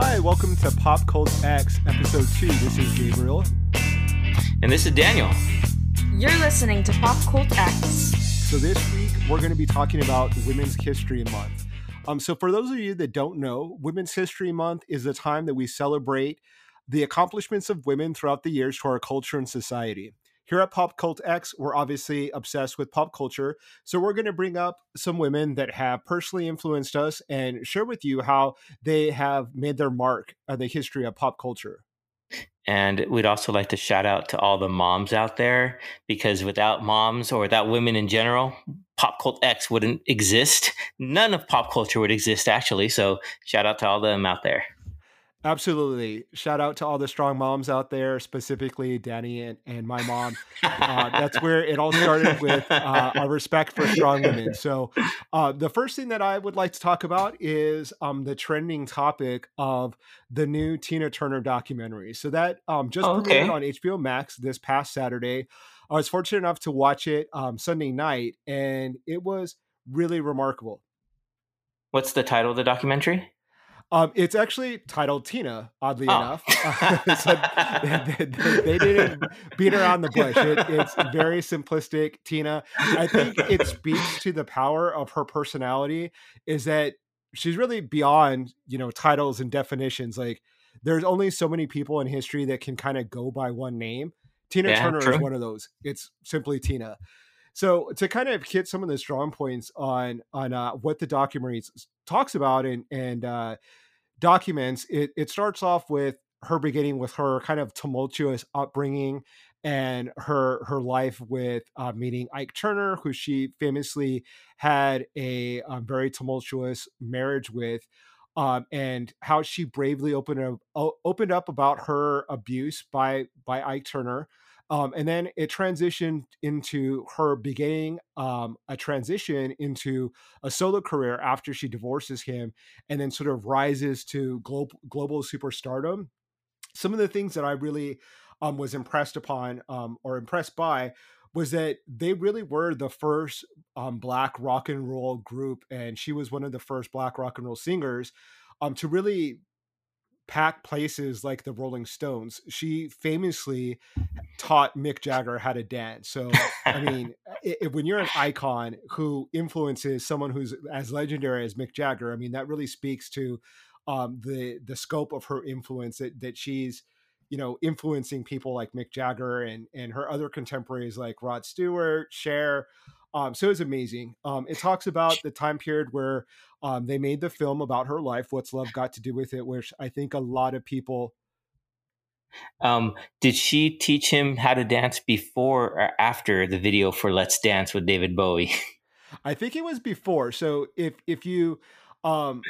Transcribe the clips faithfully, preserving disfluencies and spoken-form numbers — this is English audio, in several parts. Hi, welcome to Pop Cult X, Episode two. This is Gabriel. And this is Daniel. You're listening to Pop Cult X. So this week, we're going to be talking about Women's History Month. Um, so for those of you that don't know, Women's History Month is the time that we celebrate the accomplishments of women throughout the years to our culture and society. Here at Pop Cult X, we're obviously obsessed with pop culture, so we're going to bring up some women that have personally influenced us and share with you how they have made their mark on the history of pop culture. And we'd also like to shout out to all the moms out there, because without moms or without women in general, Pop Cult X wouldn't exist. None of pop culture would exist, actually, so shout out to all them out there. Absolutely. Shout out to all the strong moms out there, specifically Danny and, and my mom. Uh, that's where it all started with uh, our respect for strong women. So uh, the first thing that I would like to talk about is um, the trending topic of the new Tina Turner documentary. So that um, just oh, okay. premiered on H B O Max this past Saturday. I was fortunate enough to watch it um, Sunday night, and it was really remarkable. What's the title of the documentary? Um, it's actually titled Tina, oddly oh. enough. Uh, so they, they, they didn't beat around the bush. It, it's very simplistic, Tina. I think it speaks to the power of her personality, is that she's really beyond, you know, titles and definitions. Like, there's only so many people in history that can kind of go by one name. Tina yeah, Turner true. is one of those. It's simply Tina. So to kind of hit some of the strong points on on uh, what the documentary talks about and and uh, documents, it, it starts off with her beginning with her kind of tumultuous upbringing and her her life with uh, meeting Ike Turner, who she famously had a um, very tumultuous marriage with, um, and how she bravely opened up, opened up about her abuse by by Ike Turner. Um, and then it transitioned into her beginning um, a transition into a solo career after she divorces him, and then sort of rises to glo- global superstardom. Some of the things that I really um, was impressed upon um, or impressed by was that they really were the first um, Black rock and roll group, and she was one of the first Black rock and roll singers um, to really pack places like the Rolling Stones. She famously taught Mick Jagger how to dance. So, I mean, it, when you're an icon who influences someone who's as legendary as Mick Jagger, I mean, that really speaks to um, the the scope of her influence, that, that she's, you know, influencing people like Mick Jagger and, and her other contemporaries like Rod Stewart, Cher. Um, so it's amazing. Um, it talks about the time period where um, they made the film about her life, What's Love Got to Do with It, which I think a lot of people. Um, did she teach him how to dance before or after the video for Let's Dance with David Bowie? I think it was before. So if, if you, um,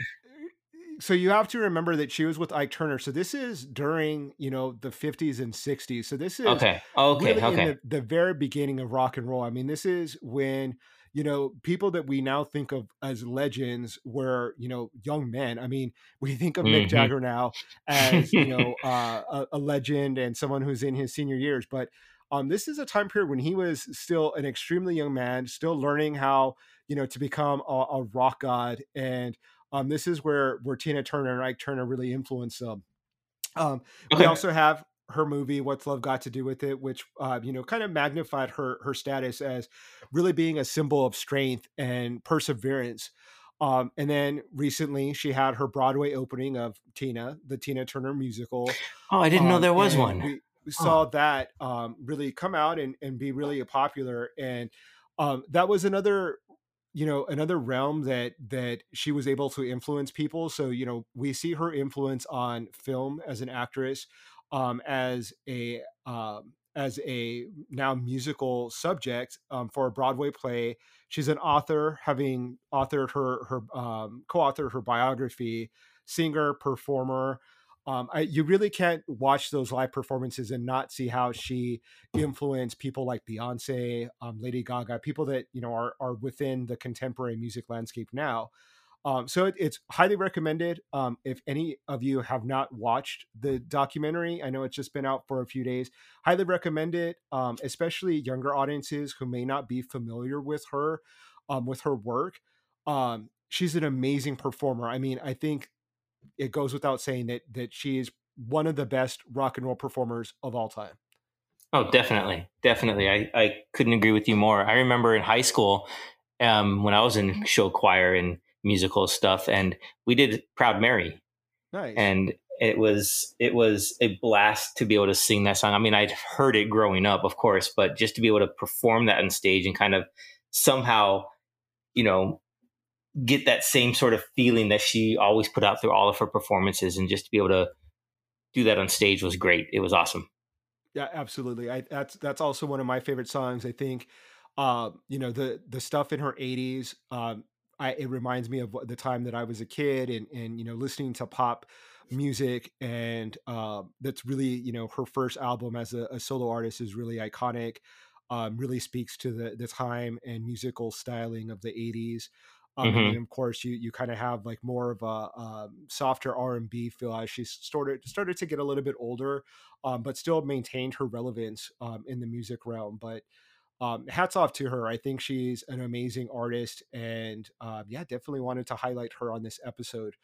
so you have to remember that she was with Ike Turner. So this is during, you know, the fifties and sixties. So this is okay. Okay. Really okay. In the, the very beginning of rock and roll. I mean, this is when, you know, people that we now think of as legends were, you know, young men. I mean, we think of mm-hmm. Mick Jagger now as, you know, uh, a, a legend and someone who's in his senior years. But um, this is a time period when he was still an extremely young man, still learning how, you know, to become a, a rock god. And Um, this is where, where Tina Turner and Ike Turner really influenced them. Um, okay. We also have her movie, What's Love Got to Do with It, which, uh, you know, kind of magnified her, her status as really being a symbol of strength and perseverance. Um, and then recently she had her Broadway opening of Tina, the Tina Turner musical. Oh, I didn't um, know there was one. We oh. saw that um, really come out and, and be really popular. And um, that was another... you know, another realm that, that she was able to influence people. So, you know, we see her influence on film as an actress, um, as a, um, as a now musical subject, um, for a Broadway play. She's an author, having authored her, her, um, co-authored her biography, singer, performer. Um, I, you really can't watch those live performances and not see how she influenced people like Beyonce, um, Lady Gaga, people that, you know, are, are within the contemporary music landscape now. Um, so it, it's highly recommended. Um, if any of you have not watched the documentary, I know it's just been out for a few days, highly recommend it, um, especially younger audiences who may not be familiar with her, um, with her work. Um, she's an amazing performer. I mean, I think it goes without saying that that she is one of the best rock and roll performers of all time. Oh, definitely. Definitely. I, I couldn't agree with you more. I remember in high school um, when I was in show choir and musical stuff, and we did Proud Mary. Nice. And it was, it was a blast to be able to sing that song. I mean, I'd heard it growing up, of course, but just to be able to perform that on stage and kind of somehow, you know, get that same sort of feeling that she always put out through all of her performances, and just to be able to do that on stage was great. It was awesome. Yeah, absolutely. I, that's, that's also one of my favorite songs. I think, uh, you know, the, the stuff in her eighties, um, I, it reminds me of the time that I was a kid and, and, you know, listening to pop music, and uh, that's really, you know, her first album as a, a solo artist is really iconic, um, really speaks to the, the time and musical styling of the eighties. Um, mm-hmm. And of course, you you kind of have like more of a, a softer R and B feel as she started started to get a little bit older, um, but still maintained her relevance um, in the music realm. But um, hats off to her. I think she's an amazing artist, and uh, yeah, definitely wanted to highlight her on this episode.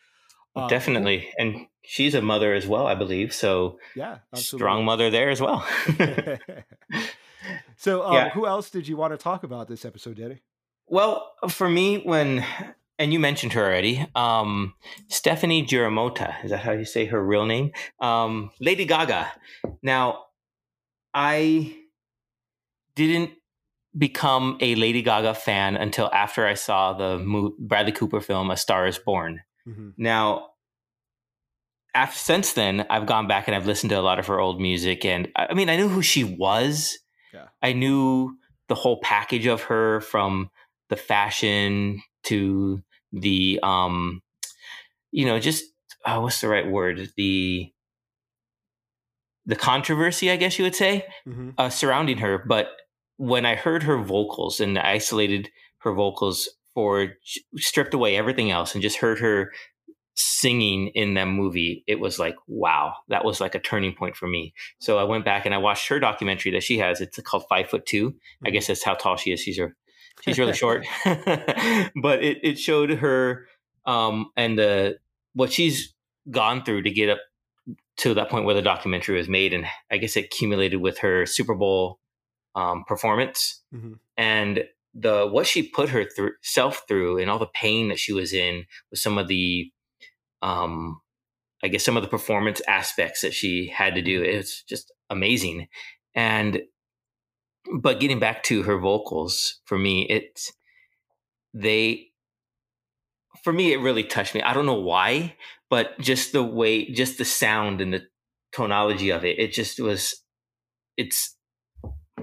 Um, definitely, and she's a mother as well, I believe. So yeah, absolutely. Strong mother there as well. So um, yeah. Who else did you want to talk about this episode, Daddy? Well, for me, when, and you mentioned her already, um, Stephanie Jaramota, is that how you say her real name? Um, Lady Gaga. Now, I didn't become a Lady Gaga fan until after I saw the movie, Bradley Cooper film, A Star is Born. Mm-hmm. Now, after, since then, I've gone back and I've listened to a lot of her old music. And I mean, I knew who she was. Yeah. I knew the whole package of her, from the fashion to the, um, you know, just, oh, what's the right word? The, the controversy, I guess you would say, mm-hmm. uh, surrounding her. But when I heard her vocals and isolated her vocals for stripped away everything else and just heard her singing in that movie, it was like, wow, that was like a turning point for me. So I went back and I watched her documentary that she has. It's called Five Foot Two. Mm-hmm. I guess that's how tall she is. She's her. She's really short, but it, it showed her um, and the, what she's gone through to get up to that point where the documentary was made. And I guess it accumulated with her Super Bowl um, performance, mm-hmm. and the, what she put herself through and all the pain that she was in with some of the, um, I guess some of the performance aspects that she had to do. It's just amazing. And, but getting back to her vocals, for me, it, they, for me, it really touched me. I don't know why, but just the way, just the sound and the tonology of it, it just was, it's,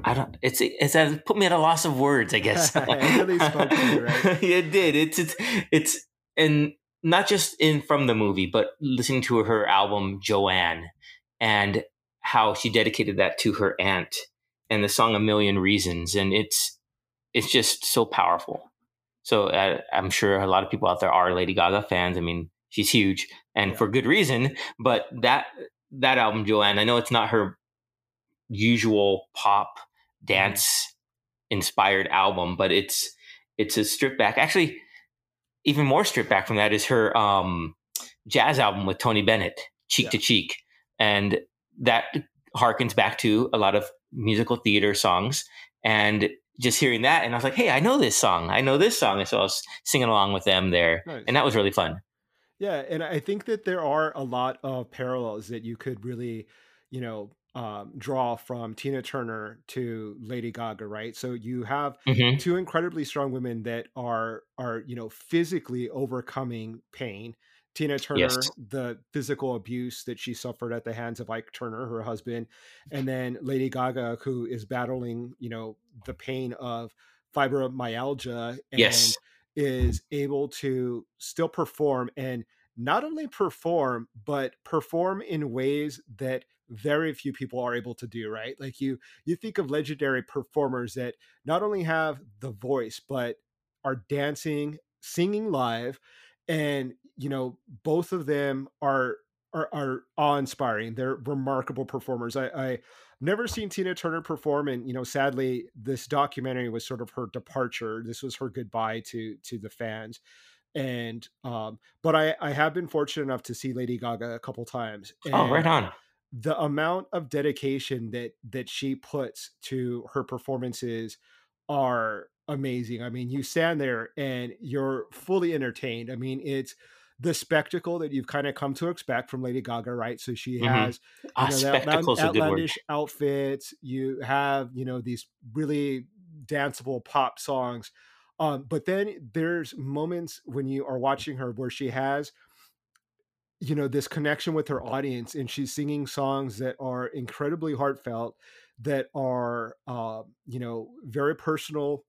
I don't, it's, it's, it put me at a loss of words, I guess. It really spoke to you, right? It did. It's, it's, it's, and not just in, from the movie, but listening to her album, Joanne, and how she dedicated that to her aunt. And the song "A Million Reasons," and it's it's just so powerful. So I, I'm sure a lot of people out there are Lady Gaga fans. I mean, she's huge, and yeah. for good reason. But that that album, Joanne, I know it's not her usual pop dance inspired album, but it's it's a stripped back. Actually, even more stripped back from that is her um, jazz album with Tony Bennett, Cheek yeah. to Cheek, and that harkens back to a lot of musical theater songs, and just hearing that, and I was like, hey, I know this song, I know this song. And so I was singing along with them there. Nice. And that was really fun. Yeah. And I think that there are a lot of parallels that you could really, you know, um, draw from Tina Turner to Lady Gaga, right? So you have mm-hmm. two incredibly strong women that are, are, you know, physically overcoming pain. Tina Turner, yes. the physical abuse that she suffered at the hands of Ike Turner, her husband, and then Lady Gaga, who is battling, you know, the pain of fibromyalgia, and yes. is able to still perform, and not only perform, but perform in ways that very few people are able to do, right? Like you, you think of legendary performers that not only have the voice, but are dancing, singing live, and you know, both of them are are, are awe-inspiring. They're remarkable performers. I, I never seen Tina Turner perform, and you know, sadly, this documentary was sort of her departure. This was her goodbye to to the fans. And um, but I, I have been fortunate enough to see Lady Gaga a couple times. And oh, right on. The amount of dedication that that she puts to her performances are amazing. I mean, you stand there and you're fully entertained. I mean, it's the spectacle that you've kind of come to expect from Lady Gaga, right? So she has mm-hmm. ah, you know, that outland- outlandish outfits. You have, you know, these really danceable pop songs. Um, but then there's moments when you are watching her where she has, you know, this connection with her audience, and she's singing songs that are incredibly heartfelt, that are, uh, you know, very personal.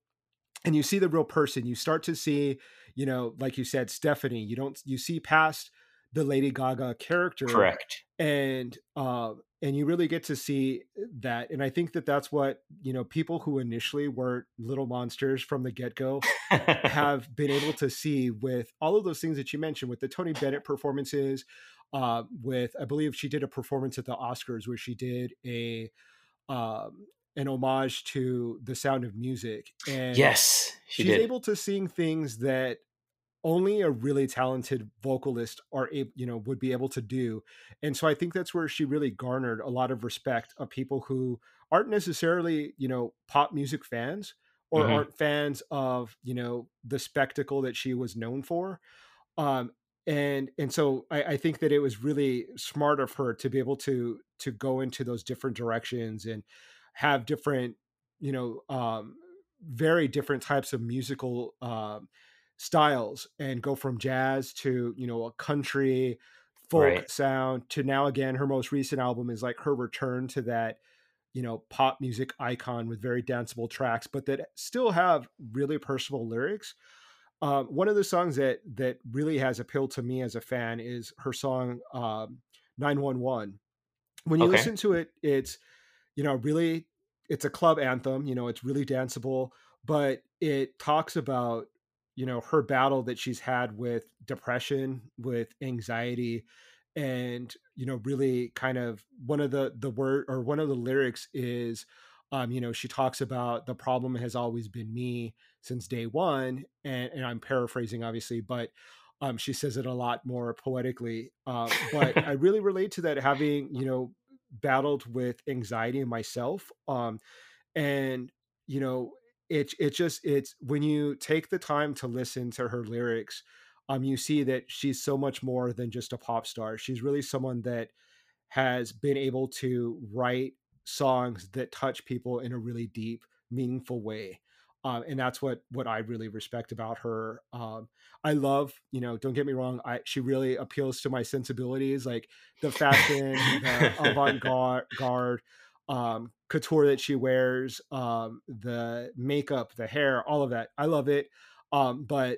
And you see the real person. You start to see, you know, like you said, Stephanie, you don't, you see past the Lady Gaga character. Correct. And, uh, and you really get to see that. And I think that that's what, you know, people who initially were little monsters from the get-go have been able to see with all of those things that you mentioned, with the Tony Bennett performances, uh, with, I believe she did a performance at the Oscars where she did a, um, an homage to The Sound of Music. And yes, she she's did. able to sing things that only a really talented vocalist are, you know, would be able to do. And so I think that's where she really garnered a lot of respect of people who aren't necessarily, you know, pop music fans, or mm-hmm. aren't fans of, you know, the spectacle that she was known for. Um, and, and so I, I think that it was really smart of her to be able to, to go into those different directions and have different, you know, um, very different types of musical, um, styles, and go from jazz to, you know, a country folk right. sound to now, again, her most recent album is like her return to that, you know, pop music icon with very danceable tracks, but that still have really personal lyrics. Um, one of the songs that, that really has appealed to me as a fan is her song, um, nine one one. When you okay. listen to it, it's, you know, really, it's a club anthem, you know, it's really danceable, but it talks about, you know, her battle that she's had with depression, with anxiety, and, you know, really kind of one of the, the word or one of the lyrics is, um, you know, she talks about the problem has always been me since day one. And, and I'm paraphrasing, obviously, but um, she says it a lot more poetically. Uh, but I really relate to that, having, you know, battled with anxiety myself. Um, and, you know, It it just it's when you take the time to listen to her lyrics, um, you see that she's so much more than just a pop star. She's really someone that has been able to write songs that touch people in a really deep, meaningful way, um, and that's what what I really respect about her. Um, I love, you know, don't get me wrong, I she really appeals to my sensibilities, like the fashion, the avant-garde. Um, couture that she wears, um, the makeup, the hair, all of that. I love it. Um, but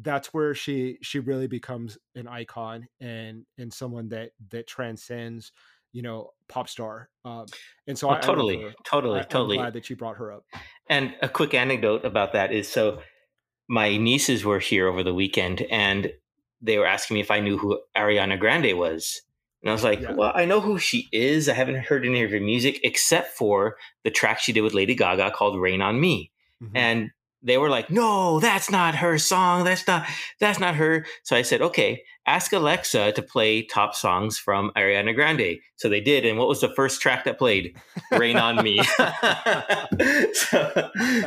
that's where she, she really becomes an icon and, and someone that, that transcends, you know, pop star. Um, and so oh, I totally, I totally, I, totally I'm glad that you brought her up. And a quick anecdote about that is, so my nieces were here over the weekend and they were asking me if I knew who Ariana Grande was. And I was like, yeah. well, I know who she is. I haven't heard any of her music except for the track she did with Lady Gaga called Rain on Me. Mm-hmm. And they were like, no, that's not her song. That's not, that's not her. So I said, okay, ask Alexa to play top songs from Ariana Grande. So they did. And what was the first track that played? Rain on Me. so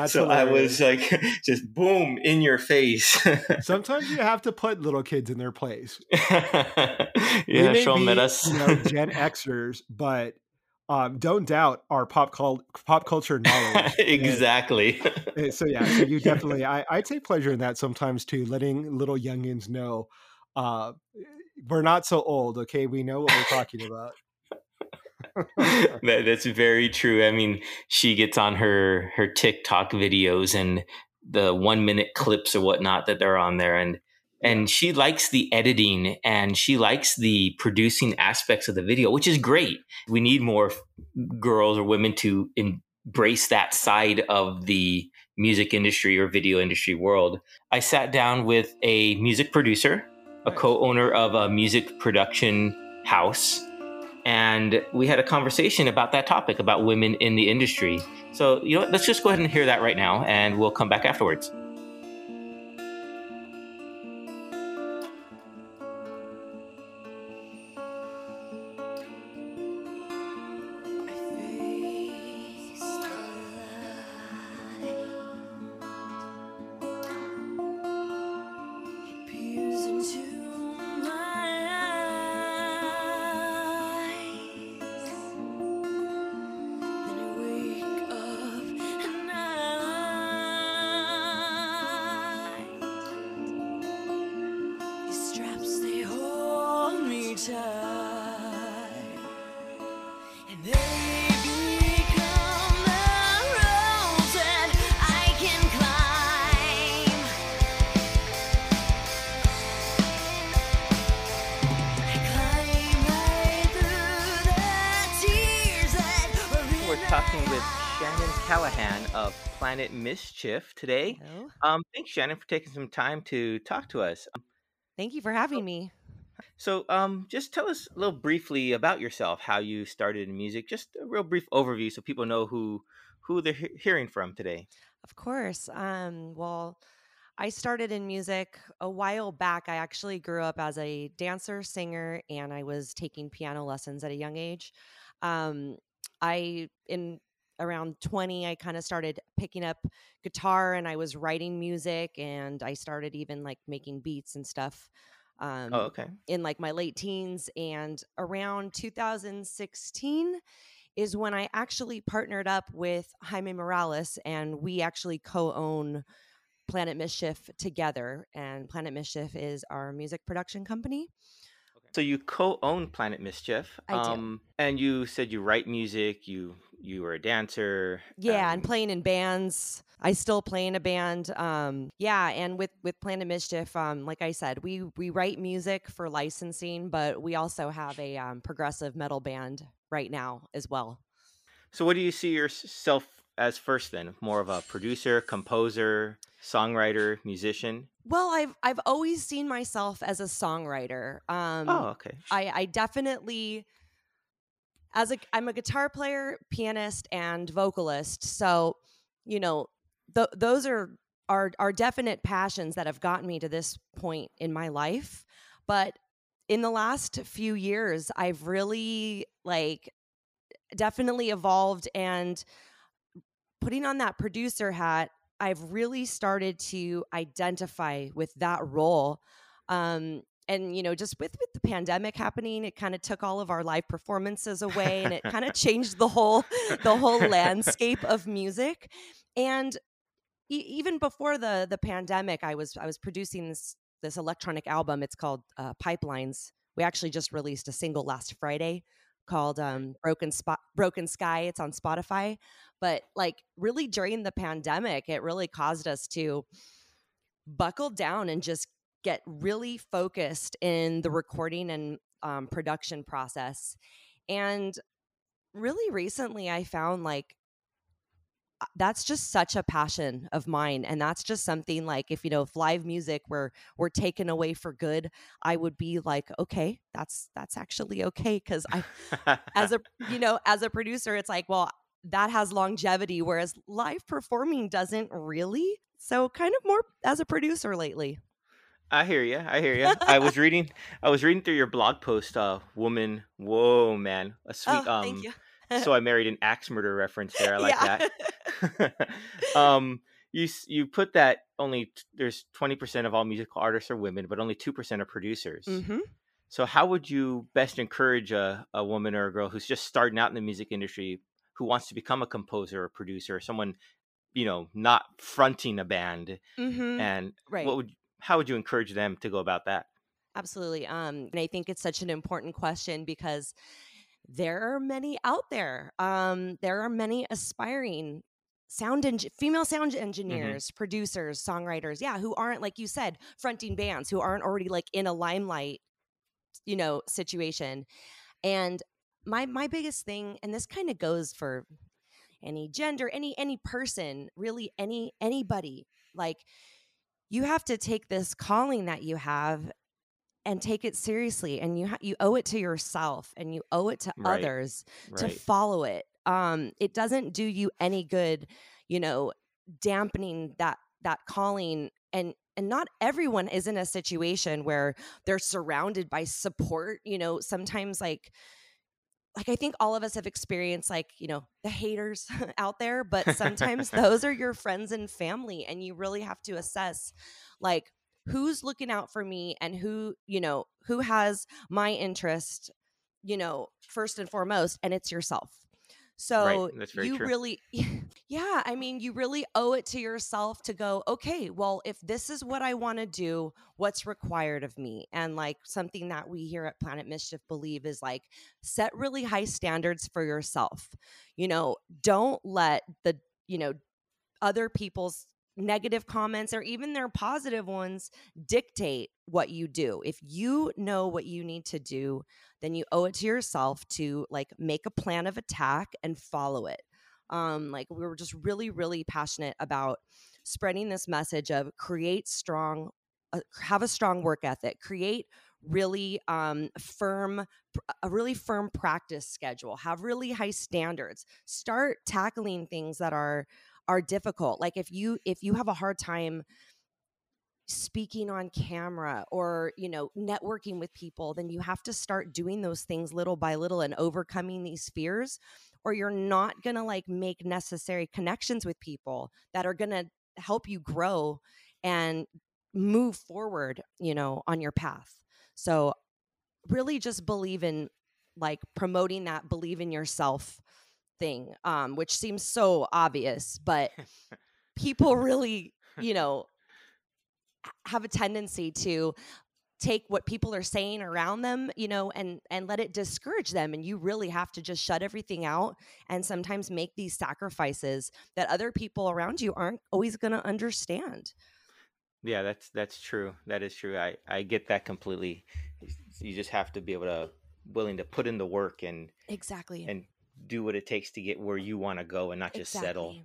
so I was like, just boom, in your face. Sometimes you have to put little kids in their place. Yeah, show them at us. You know, Gen Xers, but Um, don't doubt our pop col- pop culture knowledge. Exactly. And, so yeah, so you definitely, I, I take pleasure in that sometimes too, letting little youngins know uh, we're not so old, okay? We know what we're talking about. that, that's very true. I mean, she gets on her, her TikTok videos and the one minute clips or whatnot that they're on there. And And she likes the editing and she likes the producing aspects of the video, which is great. We need more girls or women to embrace that side of the music industry or video industry world. I sat down with a music producer, a co-owner of a music production house, and we had a conversation about that topic, about women in the industry. So, you know what, let's just go ahead and hear that right now, and we'll come back afterwards. talking with Shannon Callahan of Planet Mischief today. Hello. Um, thanks, Shannon, for taking some time to talk to us. Thank you for having so, me. So um, just tell us a little briefly about yourself, how you started in music, just a real brief overview so people know who, who they're he- hearing from today. Of course. Um, well, I started in music a while back. I actually grew up as a dancer, singer, and I was taking piano lessons at a young age. Um, I, in around twenty, I kind of started picking up guitar and I was writing music, and I started even like making beats and stuff um, oh, okay. in like my late teens. And around two thousand sixteen is when I actually partnered up with Jaime Morales, and we actually co-own Planet Mischief together. And Planet Mischief is our music production company. So you co-own Planet Mischief. I do. Um, and you said you write music, you you were a dancer. Yeah, um, and playing in bands. I still play in a band. Um, yeah, and with, with Planet Mischief, um, like I said, we, we write music for licensing, but we also have a um, progressive metal band right now as well. So what do you see yourself as first then? More of a producer, composer, songwriter, musician? Well, I've I've always seen myself as a songwriter. Um, oh, okay. I, I definitely, as a I'm a guitar player, pianist, and vocalist. So, you know, th- those are, are are definite passions that have gotten me to this point in my life. But in the last few years, I've really like definitely evolved, and putting on that producer hat, I've really started to identify with that role. Um, and, you know, just with, with the pandemic happening, it kind of took all of our live performances away, and it kind of changed the whole, the whole landscape of music. And e- even before the, the pandemic, I was, I was producing this, this electronic album. It's called uh, Pipelines. We actually just released a single last Friday called um, Broken Spot, Broken Sky. It's on Spotify. But like really during the pandemic, it really caused us to buckle down and just get really focused in the recording and um, production process. And really recently I found like that's just such a passion of mine. And that's just something like if, you know, if live music were, were taken away for good, I would be like, okay, that's, that's actually okay. Cause I, as a, you know, as a producer, it's like, well, that has longevity, whereas live performing doesn't really. So kind of more as a producer lately. I hear you. I hear you. I was reading, I was reading through your blog post, uh, woman. Whoa, man. A sweet, oh, um, thank you. So I married an axe murder reference there. I like yeah. that. um, you you put that only there's twenty percent of all musical artists are women, but only two percent are producers. Mm-hmm. So how would you best encourage a, a woman or a girl who's just starting out in the music industry, who wants to become a composer or producer, or someone, you know, not fronting a band? Mm-hmm. And right. what would how would you encourage them to go about that? Absolutely. Um, and I think it's such an important question because there are many out there. Um, there are many aspiring sound eng- female sound engineers, mm-hmm. producers, songwriters, yeah, who aren't, like you said, fronting bands, who aren't already like in a limelight, you know, situation. And my my biggest thing, and this kind of goes for any gender, any any person, really any anybody, like you have to take this calling that you have and take it seriously, and you ha- you owe it to yourself, and you owe it to right. others right. to follow it. Um, it doesn't do you any good, you know, dampening that that calling. And and not everyone is in a situation where they're surrounded by support. You know, sometimes like like I think all of us have experienced like, you know, the haters out there, but sometimes those are your friends and family, and you really have to assess like, who's looking out for me, and who, you know, who has my interest, you know, first and foremost, and it's yourself. So right. That's very you true. really, yeah, I mean, you really owe it to yourself to go, okay, well, if this is what I want to do, what's required of me? And like something that we here at Planet Mischief believe is like, set really high standards for yourself. You know, don't let the, you know, other people's negative comments or even their positive ones dictate what you do. If you know what you need to do, then you owe it to yourself to like make a plan of attack and follow it. Um, like we were just really, really passionate about spreading this message of create strong, uh, have a strong work ethic, create really um, firm, a really firm practice schedule, have really high standards, start tackling things that are, are difficult. Like if you, if you have a hard time speaking on camera or, you know, networking with people, then you have to start doing those things little by little and overcoming these fears, or you're not going to like make necessary connections with people that are going to help you grow and move forward, you know, on your path. So really just believe in like promoting that believe in yourself thing, um, which seems so obvious, but people really, you know, have a tendency to take what people are saying around them, you know, and, and let it discourage them. And you really have to just shut everything out and sometimes make these sacrifices that other people around you aren't always going to understand. Yeah, that's, that's true. That is true. I, I get that completely. You just have to be able to willing to put in the work and exactly and do what it takes to get where you want to go and not just exactly. settle.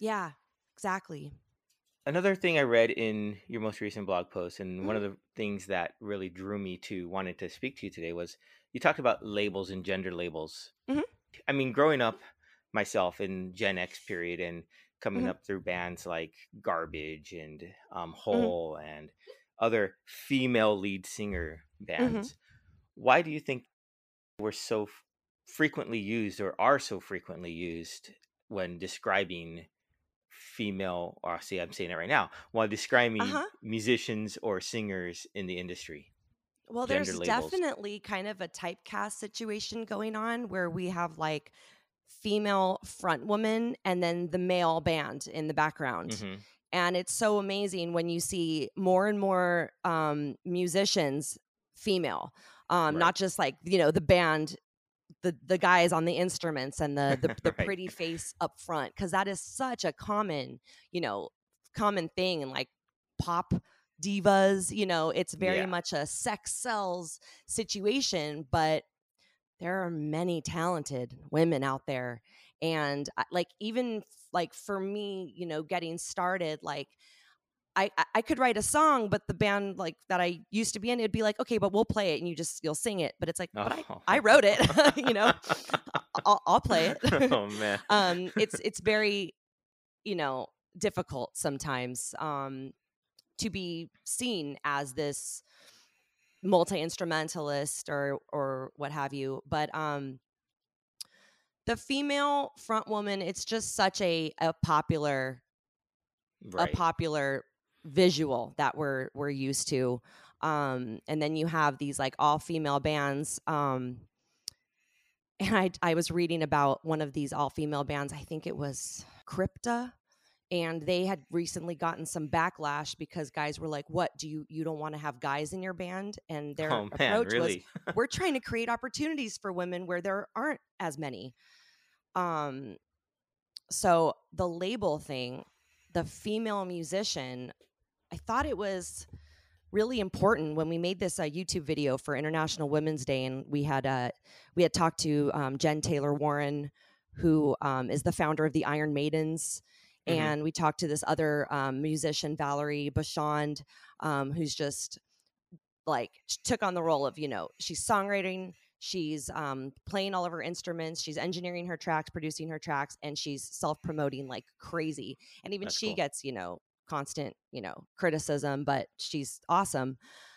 Yeah, exactly. Another thing I read in your most recent blog post, and mm-hmm. one of the things that really drew me to wanted to speak to you today was you talked about labels and gender labels. Mm-hmm. I mean, growing up myself in Gen X period and coming mm-hmm. up through bands like Garbage and um, Hole mm-hmm. and other female lead singer bands, mm-hmm. why do you think we're so f- frequently used or are so frequently used when describing female, or see, I'm saying it right now, while describing uh-huh. musicians or singers in the industry? Well, there's labels. Definitely kind of a typecast situation going on where we have like female front woman and then the male band in the background. Mm-hmm. And it's so amazing when you see more and more um, musicians female, um, right. not just like, you know, the band the the guys on the instruments and the the, the right. pretty face up front, because that is such a common, you know, common thing in like pop divas. You know, it's very yeah. much a sex sells situation, but there are many talented women out there. And like, even like for me, you know, getting started, like I, I could write a song, but the band like that I used to be in, it'd be like, okay, but we'll play it and you just, you'll sing it. But it's like, oh. but I, I wrote it, you know, I'll, I'll play it. Oh man. um, it's, it's very, you know, difficult sometimes um, to be seen as this multi-instrumentalist or, or what have you. But um, the female front woman, it's just such a, a popular, right. a popular visual that we're we're used to, um and then you have these like all female bands, um and i i was reading about one of these all female bands, I think it was Crypta, and they had recently gotten some backlash because guys were like, what do you you don't want to have guys in your band? And their oh, man, approach really? was we're trying to create opportunities for women where there aren't as many. Um so the label thing, the female musician, I thought it was really important when we made this uh, YouTube video for International Women's Day, and we had uh, we had talked to um, Jen Taylor Warren, who um, is the founder of the Iron Maidens, mm-hmm. and we talked to this other um, musician, Valerie Bachand, um, who's just like took on the role of, you know, she's songwriting, she's um, playing all of her instruments, she's engineering her tracks, producing her tracks, and she's self-promoting like crazy. And even That's she cool. gets, you know, constant, you know, criticism, but she's awesome.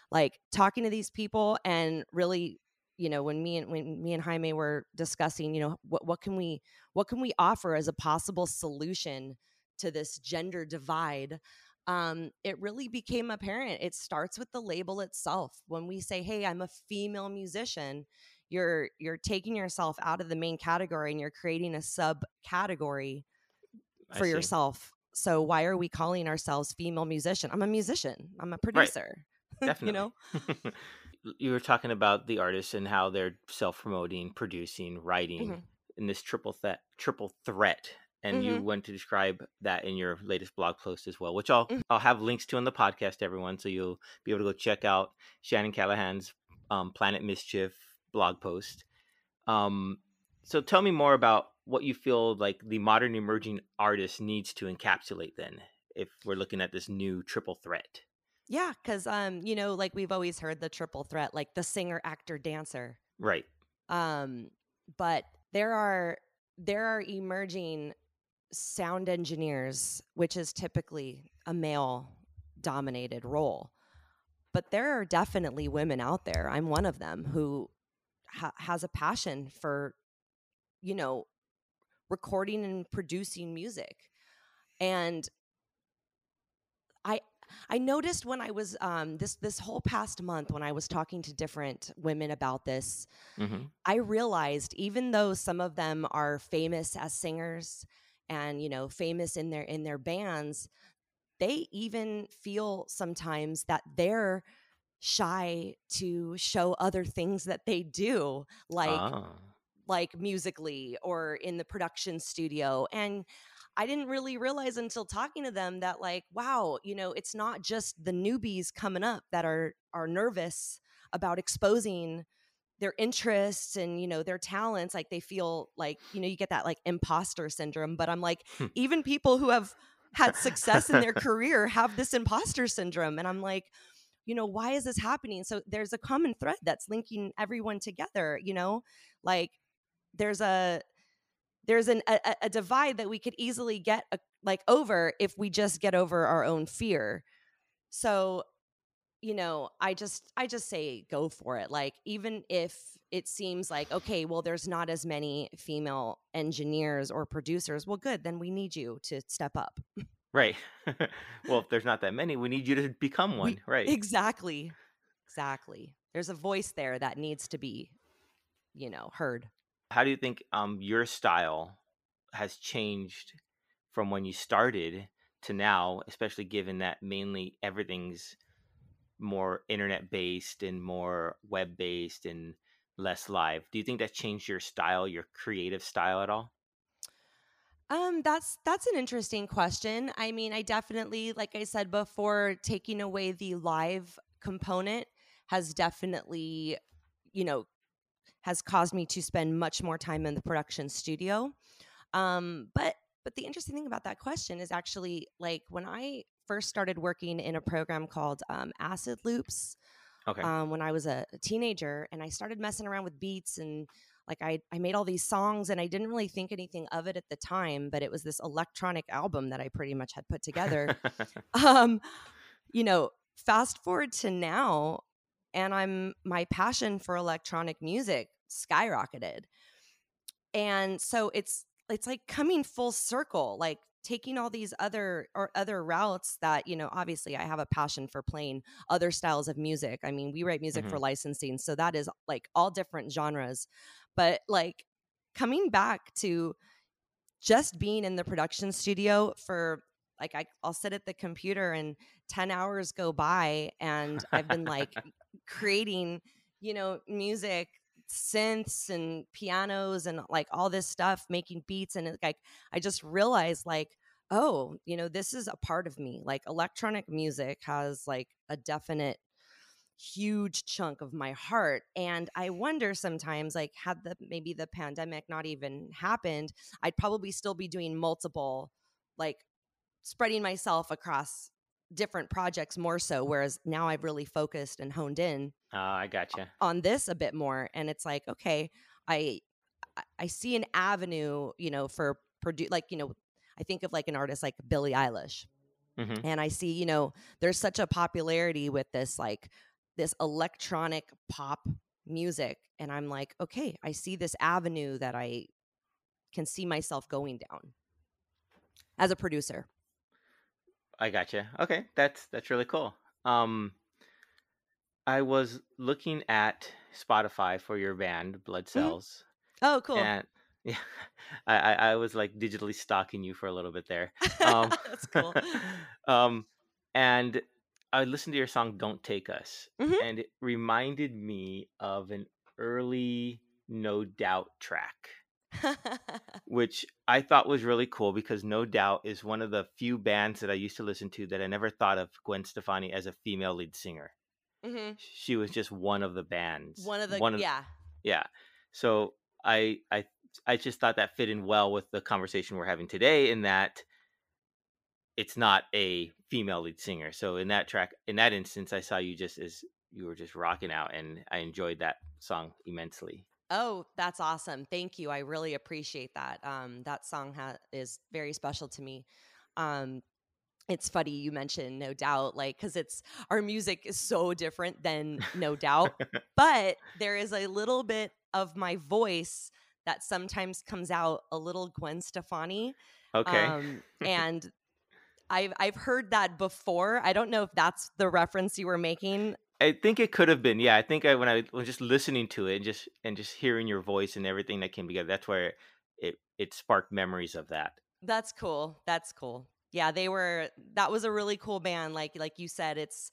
Like talking to these people and really, you know, when me and when me and Jaime were discussing, you know, what what can we what can we offer as a possible solution to this gender divide? Um, it really became apparent. It starts with the label itself. When we say, "Hey, I'm a female musician," you're you're taking yourself out of the main category and you're creating a subcategory for yourself. So why are we calling ourselves female musician? I'm a musician. I'm a producer. Right. Definitely. You know? You were talking about the artists and how they're self-promoting, producing, writing, mm-hmm. in this triple th- triple threat. And mm-hmm. you went to describe that in your latest blog post as well, which I'll mm-hmm. I'll have links to in the podcast, everyone. So you'll be able to go check out Shannon Callahan's um, Planet Mischief blog post. Um, so tell me more about what you feel like the modern emerging artist needs to encapsulate then, if we're looking at this new triple threat. Yeah, because, um, you know, like we've always heard the triple threat, like the singer, actor, dancer. Right. Um, but there are there are emerging sound engineers, which is typically a male-dominated role. But there are definitely women out there. I'm one of them who ha- has a passion for, you know, recording and producing music. And I I noticed when I was um, this this whole past month when I was talking to different women about this, mm-hmm. I realized even though some of them are famous as singers and, you know, famous in their in their bands, they even feel sometimes that they're shy to show other things that they do, like ah. like musically or in the production studio. And I didn't really realize until talking to them that, like, wow, you know, it's not just the newbies coming up that are are nervous about exposing their interests and, you know, their talents. Like, they feel like, you know, you get that like imposter syndrome. But I'm like, even people who have had success in their career have this imposter syndrome. And I'm like, you know, why is this happening? So there's a common thread that's linking everyone together, you know, like there's a, there's an, a, a divide that we could easily get a, like over if we just get over our own fear. So, you know, I just, I just say go for it. Like, even if it seems like, okay, well, there's not as many female engineers or producers. Well, good. Then we need you to step up. Right. Well, if there's not that many, we need you to become one. We, right. Exactly. Exactly. There's a voice there that needs to be, you know, heard. How do you think um, your style has changed from when you started to now, especially given that mainly everything's more internet-based and more web-based and less live? Do you think that changed your style, your creative style at all? Um, that's that's an interesting question. I mean, I definitely, like I said before, taking away the live component has definitely, you know, has caused me to spend much more time in the production studio. Um, but but the interesting thing about that question is actually, like, when I first started working in a program called um, Acid Loops, okay, um, when I was a teenager, and I started messing around with beats, and like I, I made all these songs, and I didn't really think anything of it at the time, but it was this electronic album that I pretty much had put together. um, you know, fast forward to now, and I'm my passion for electronic music skyrocketed. And so it's it's like coming full circle, like taking all these other or other routes that, you know, obviously I have a passion for playing other styles of music. I mean, we write music mm-hmm. for licensing, so that is like all different genres. But like coming back to just being in the production studio for like, I, I'll sit at the computer and ten hours go by and I've been like creating, you know, music, synths and pianos and like all this stuff, making beats. And it, like I just realized, like, oh, you know, this is a part of me. Like, electronic music has like a definite huge chunk of my heart. And I wonder sometimes, like, had the maybe the pandemic not even happened, I'd probably still be doing multiple, like spreading myself across different projects more so, whereas now I've really focused and honed in uh, I gotcha. on this a bit more. And it's like, okay, I I see an avenue, you know, for produ- like, you know, I think of like an artist like Billie Eilish mm-hmm. and I see, you know, there's such a popularity with this, like this electronic pop music. And I'm like, okay, I see this avenue that I can see myself going down as a producer. I gotcha. Okay, that's that's really cool. Um, I was looking at Spotify for your band, Blood Cells. Mm-hmm. Oh, cool. And yeah, I, I was like digitally stalking you for a little bit there. Um, that's cool. um, and I listened to your song "Don't Take Us," mm-hmm. and it reminded me of an early No Doubt track. Which I thought was really cool because No Doubt is one of the few bands that I used to listen to that I never thought of Gwen Stefani as a female lead singer. Mm-hmm. She was just one of the bands. One of the, one of, yeah. Yeah. So I I I just thought that fit in well with the conversation we're having today, in that it's not a female lead singer. So in that track, in that instance, I saw you just as you were just rocking out, and I enjoyed that song immensely. Oh, that's awesome. Thank you. I really appreciate that. Um, that song ha- is very special to me. Um, it's funny you mentioned No Doubt, like, because it's, our music is so different than No Doubt, but there is a little bit of my voice that sometimes comes out a little Gwen Stefani. Okay. Um, and I've, I've heard that before. I don't know if that's the reference you were making. I think it could have been. Yeah, I think I, when I was just listening to it and just and just hearing your voice and everything that came together, that's where it it sparked memories of that. That's cool. That's cool. Yeah, they were that was a really cool band. Like like you said, it's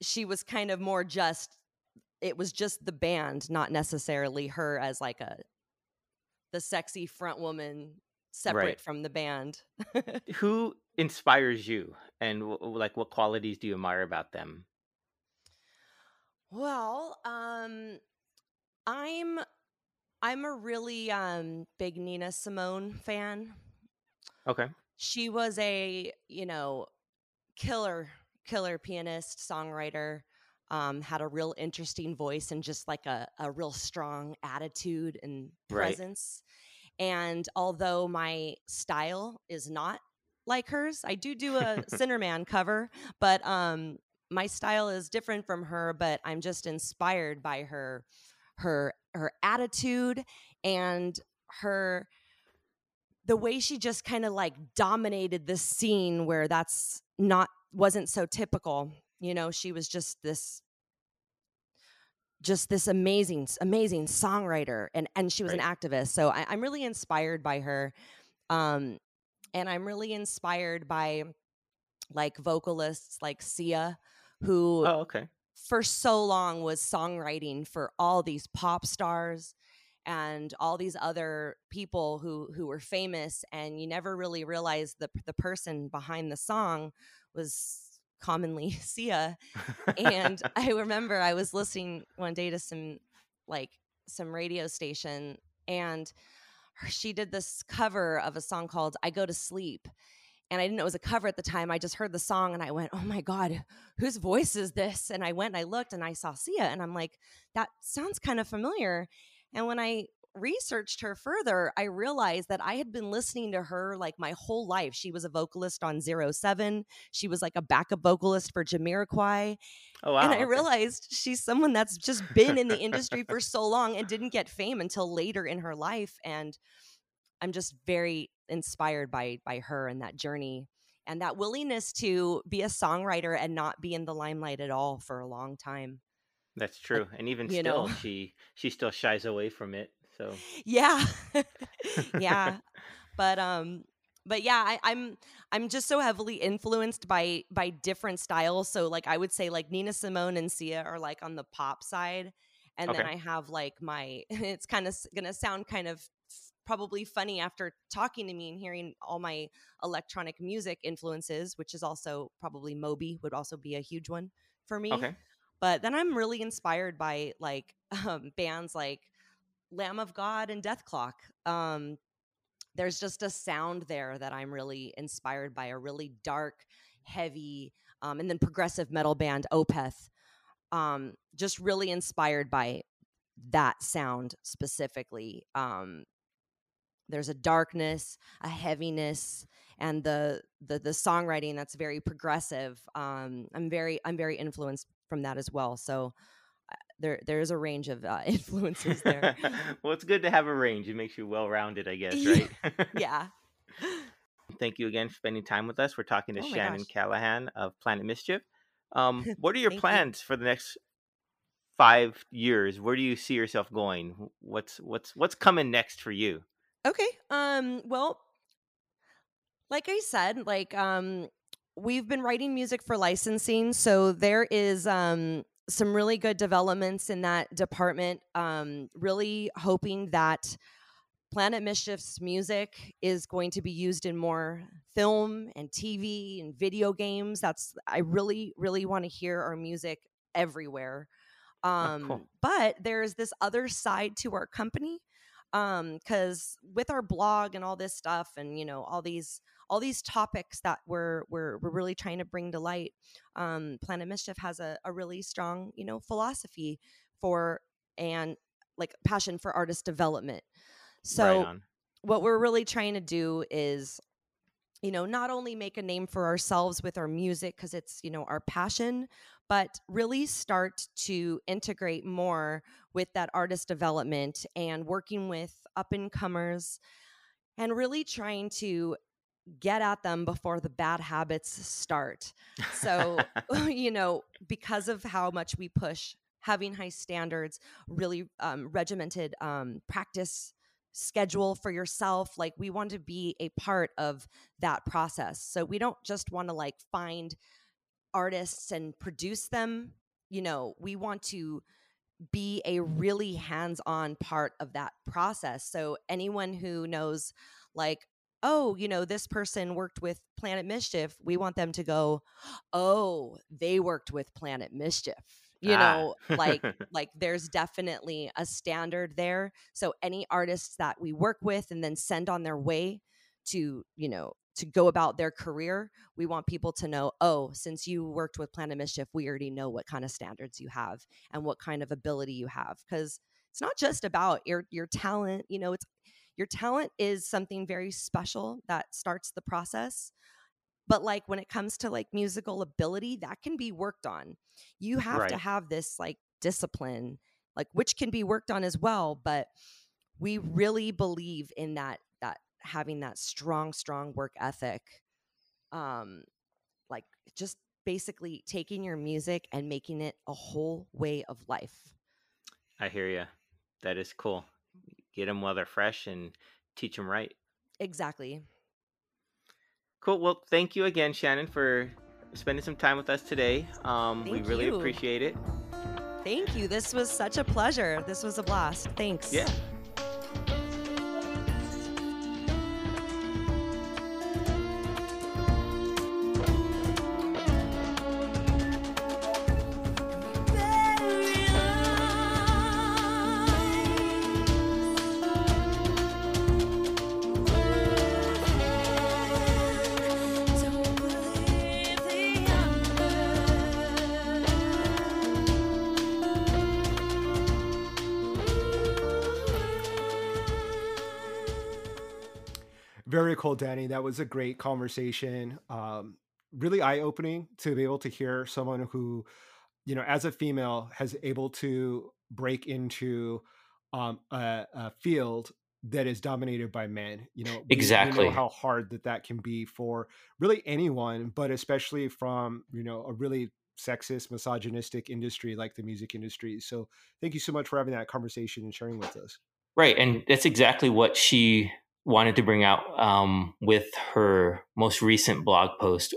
she was kind of more just it was just the band, not necessarily her as like a the sexy front woman separate right. from the band. Who inspires you, and like what qualities do you admire about them? Well, um, I'm I'm a really um, big Nina Simone fan. Okay. She was a, you know, killer, killer pianist, songwriter, um, had a real interesting voice and just like a, a real strong attitude and presence. Right. And although my style is not like hers, I do do a Cinnamon cover, but um my style is different from her, but I'm just inspired by her, her, her attitude and her, the way she just kind of like dominated the scene where that's not, wasn't so typical. You know, she was just this, just this amazing, amazing songwriter, and, and she was right. an activist. So I, I'm really inspired by her. Um, and I'm really inspired by like vocalists like Sia, who oh, okay. for so long was songwriting for all these pop stars and all these other people who, who were famous, and you never really realized the the person behind the song was commonly Sia. And I remember I was listening one day to some like some radio station, and she did this cover of a song called I Go to Sleep. And I didn't know it was a cover at the time. I just heard the song and I went, oh my God, whose voice is this? And I went and I looked and I saw Sia, and I'm like, that sounds kind of familiar. And when I researched her further, I realized that I had been listening to her like my whole life. She was a vocalist on zero seven. She was like a backup vocalist for Jamiroquai. Oh, wow. And I realized she's someone that's just been in the industry for so long and didn't get fame until later in her life. And I'm just very inspired by by her and that journey and that willingness to be a songwriter and not be in the limelight at all for a long time. That's true. Like, and even still, know. she she still shies away from it. So yeah. yeah. But um but yeah, I, I'm I'm just so heavily influenced by by different styles. So like I would say like Nina Simone and Sia are like on the pop side. And okay. then I have like my it's kind of gonna sound kind of probably funny after talking to me and hearing all my electronic music influences, which is also probably Moby would also be a huge one for me. Okay. But then I'm really inspired by like um, bands like Lamb of God and Death Clock. Um, there's just a sound there that I'm really inspired by, a really dark, heavy, um, and then progressive metal band Opeth. Um, just really inspired by that sound specifically. Um, There's a darkness, a heaviness, and the the the songwriting that's very progressive. Um, I'm very I'm very influenced from that as well. So uh, there there is a range of uh, influences there. Well, it's good to have a range. It makes you well-rounded, I guess, right? Yeah. Thank you again for spending time with us. We're talking to oh Shannon gosh. Callahan of Planet Mischief. Um, what are your plans you. for the next five years? Where do you see yourself going? What's what's what's coming next for you? Okay. Um, well, like I said, like um, we've been writing music for licensing, so there is um, some really good developments in that department. Um, really hoping that Planet Mischief's music is going to be used in more film and T V and video games. That's I really, really want to hear our music everywhere. Um, oh, cool. But there's this other side to our company. Um, 'cause with our blog and all this stuff and, you know, all these, all these topics that we're, we're, we're really trying to bring to light, um, Planet Mischief has a, a really strong, you know, philosophy for, and like passion for artist development. So right what we're really trying to do is, you know, not only make a name for ourselves with our music, 'cause it's, you know, our passion, but really start to integrate more with that artist development and working with up and comers and really trying to get at them before the bad habits start. So, you know, because of how much we push having high standards, really um, regimented um, practice schedule for yourself. Like we want to be a part of that process. So we don't just want to like find artists and produce them. You know, we want to be a really hands-on part of that process. So anyone who knows like, oh, you know, this person worked with Planet Mischief, we want them to go, oh, they worked with Planet Mischief. You know, ah. like, like there's definitely a standard there. So any artists that we work with and then send on their way to, you know, to go about their career, we want people to know, oh, since you worked with Planet Mischief, we already know what kind of standards you have and what kind of ability you have. 'Cause it's not just about your, your talent, you know, it's your talent is something very special that starts the process. But like when it comes to like musical ability, that can be worked on. You have right. to have this like discipline, like which can be worked on as well. But we really believe in that, that having that strong, strong work ethic. Um, like just basically taking your music and making it a whole way of life. I hear you. That is cool. Get them while they're fresh and teach them right. Exactly. Cool. Well, thank you again, Shannon, for spending some time with us today. Um, we really you. appreciate it. Thank you. This was such a pleasure. This was a blast. Thanks. Yeah. Very cool, Danny. That was a great conversation. Um, really eye-opening to be able to hear someone who, you know, as a female has able to break into um, a, a field that is dominated by men. You know, we, exactly we know how hard that that can be for really anyone, but especially from, you know, a really sexist, misogynistic industry like the music industry. So thank you so much for having that conversation and sharing with us. Right. And that's exactly what she wanted to bring out um, with her most recent blog post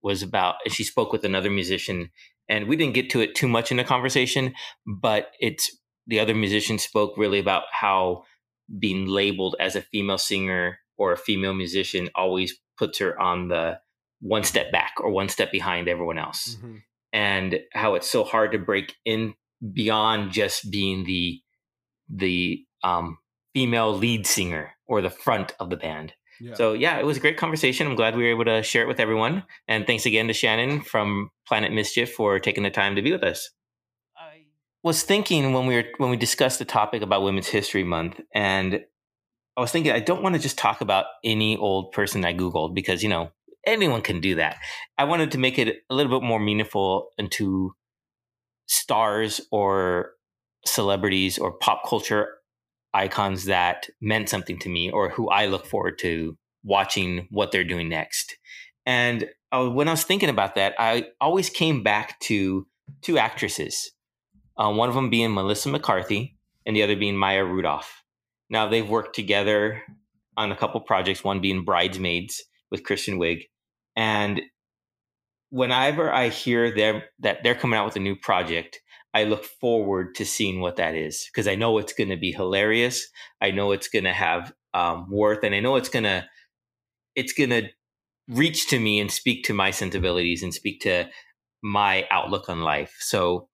was about, and she spoke with another musician and we didn't get to it too much in the conversation, but it's the other musician spoke really about how being labeled as a female singer or a female musician always puts her on the one step back or one step behind everyone else. Mm-hmm. And how it's so hard to break in beyond just being the, the, um, female lead singer or the front of the band. Yeah. So yeah, it was a great conversation. I'm glad we were able to share it with everyone. And thanks again to Shannon from Planet Mischief for taking the time to be with us. I was thinking when we were, when we discussed the topic about Women's History Month, and I was thinking, I don't want to just talk about any old person I Googled because, you know, anyone can do that. I wanted to make it a little bit more meaningful into stars or celebrities or pop culture icons that meant something to me or who I look forward to watching what they're doing next. And uh, when I was thinking about that, I always came back to two actresses, uh, one of them being Melissa McCarthy and the other being Maya Rudolph. Now they've worked together on a couple projects, one being Bridesmaids with Kristen Wiig. And whenever I hear them, that they're coming out with a new project, I look forward to seeing what that is because I know it's going to be hilarious. I know it's going to have um, worth, and I know it's going to it's going to reach to me and speak to my sensibilities and speak to my outlook on life. So,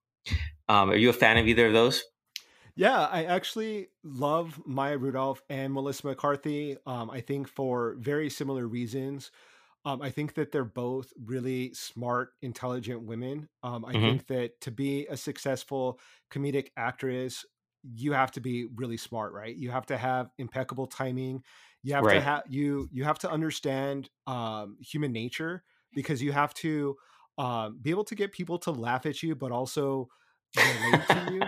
um, are you a fan of either of those? Yeah, I actually love Maya Rudolph and Melissa McCarthy, um, I think for very similar reasons. Um, I think that they're both really smart, intelligent women. Um, I mm-hmm. think that to be a successful comedic actress, you have to be really smart, right? You have to have impeccable timing. You have right. to have you you have to understand um, human nature, because you have to um, be able to get people to laugh at you, but also relate to you.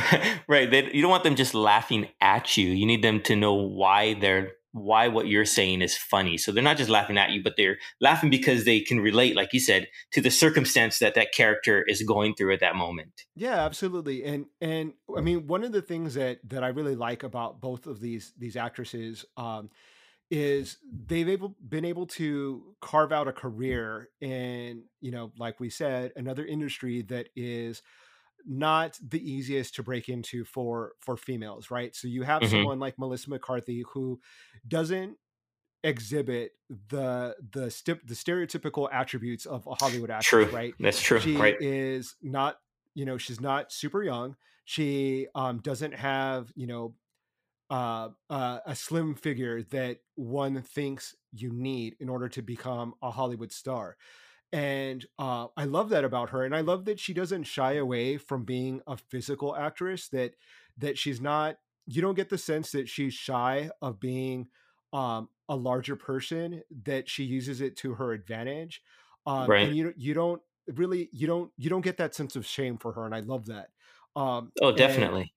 right, right. They, you don't want them just laughing at you. You need them to know why they're why what you're saying is funny. So they're not just laughing at you, but they're laughing because they can relate, like you said, to the circumstance that that character is going through at that moment. Yeah, absolutely. And, and I mean, one of the things that, that I really like about both of these, these actresses um, is they've able, been able to carve out a career in, you know, like we said, another industry that is not the easiest to break into for for females, right? So you have mm-hmm. someone like Melissa McCarthy who doesn't exhibit the the st- the stereotypical attributes of a Hollywood actress, true. right? That's true. She right. is not, you know, she's not super young. She um, doesn't have, you know, uh, uh, a slim figure that one thinks you need in order to become a Hollywood star. And uh, I love that about her. And I love that she doesn't shy away from being a physical actress, that that she's not, you don't get the sense that she's shy of being um, a larger person, that she uses it to her advantage. Um, right. And you, you don't really, you don't, you don't get that sense of shame for her. And I love that. Um, oh, definitely.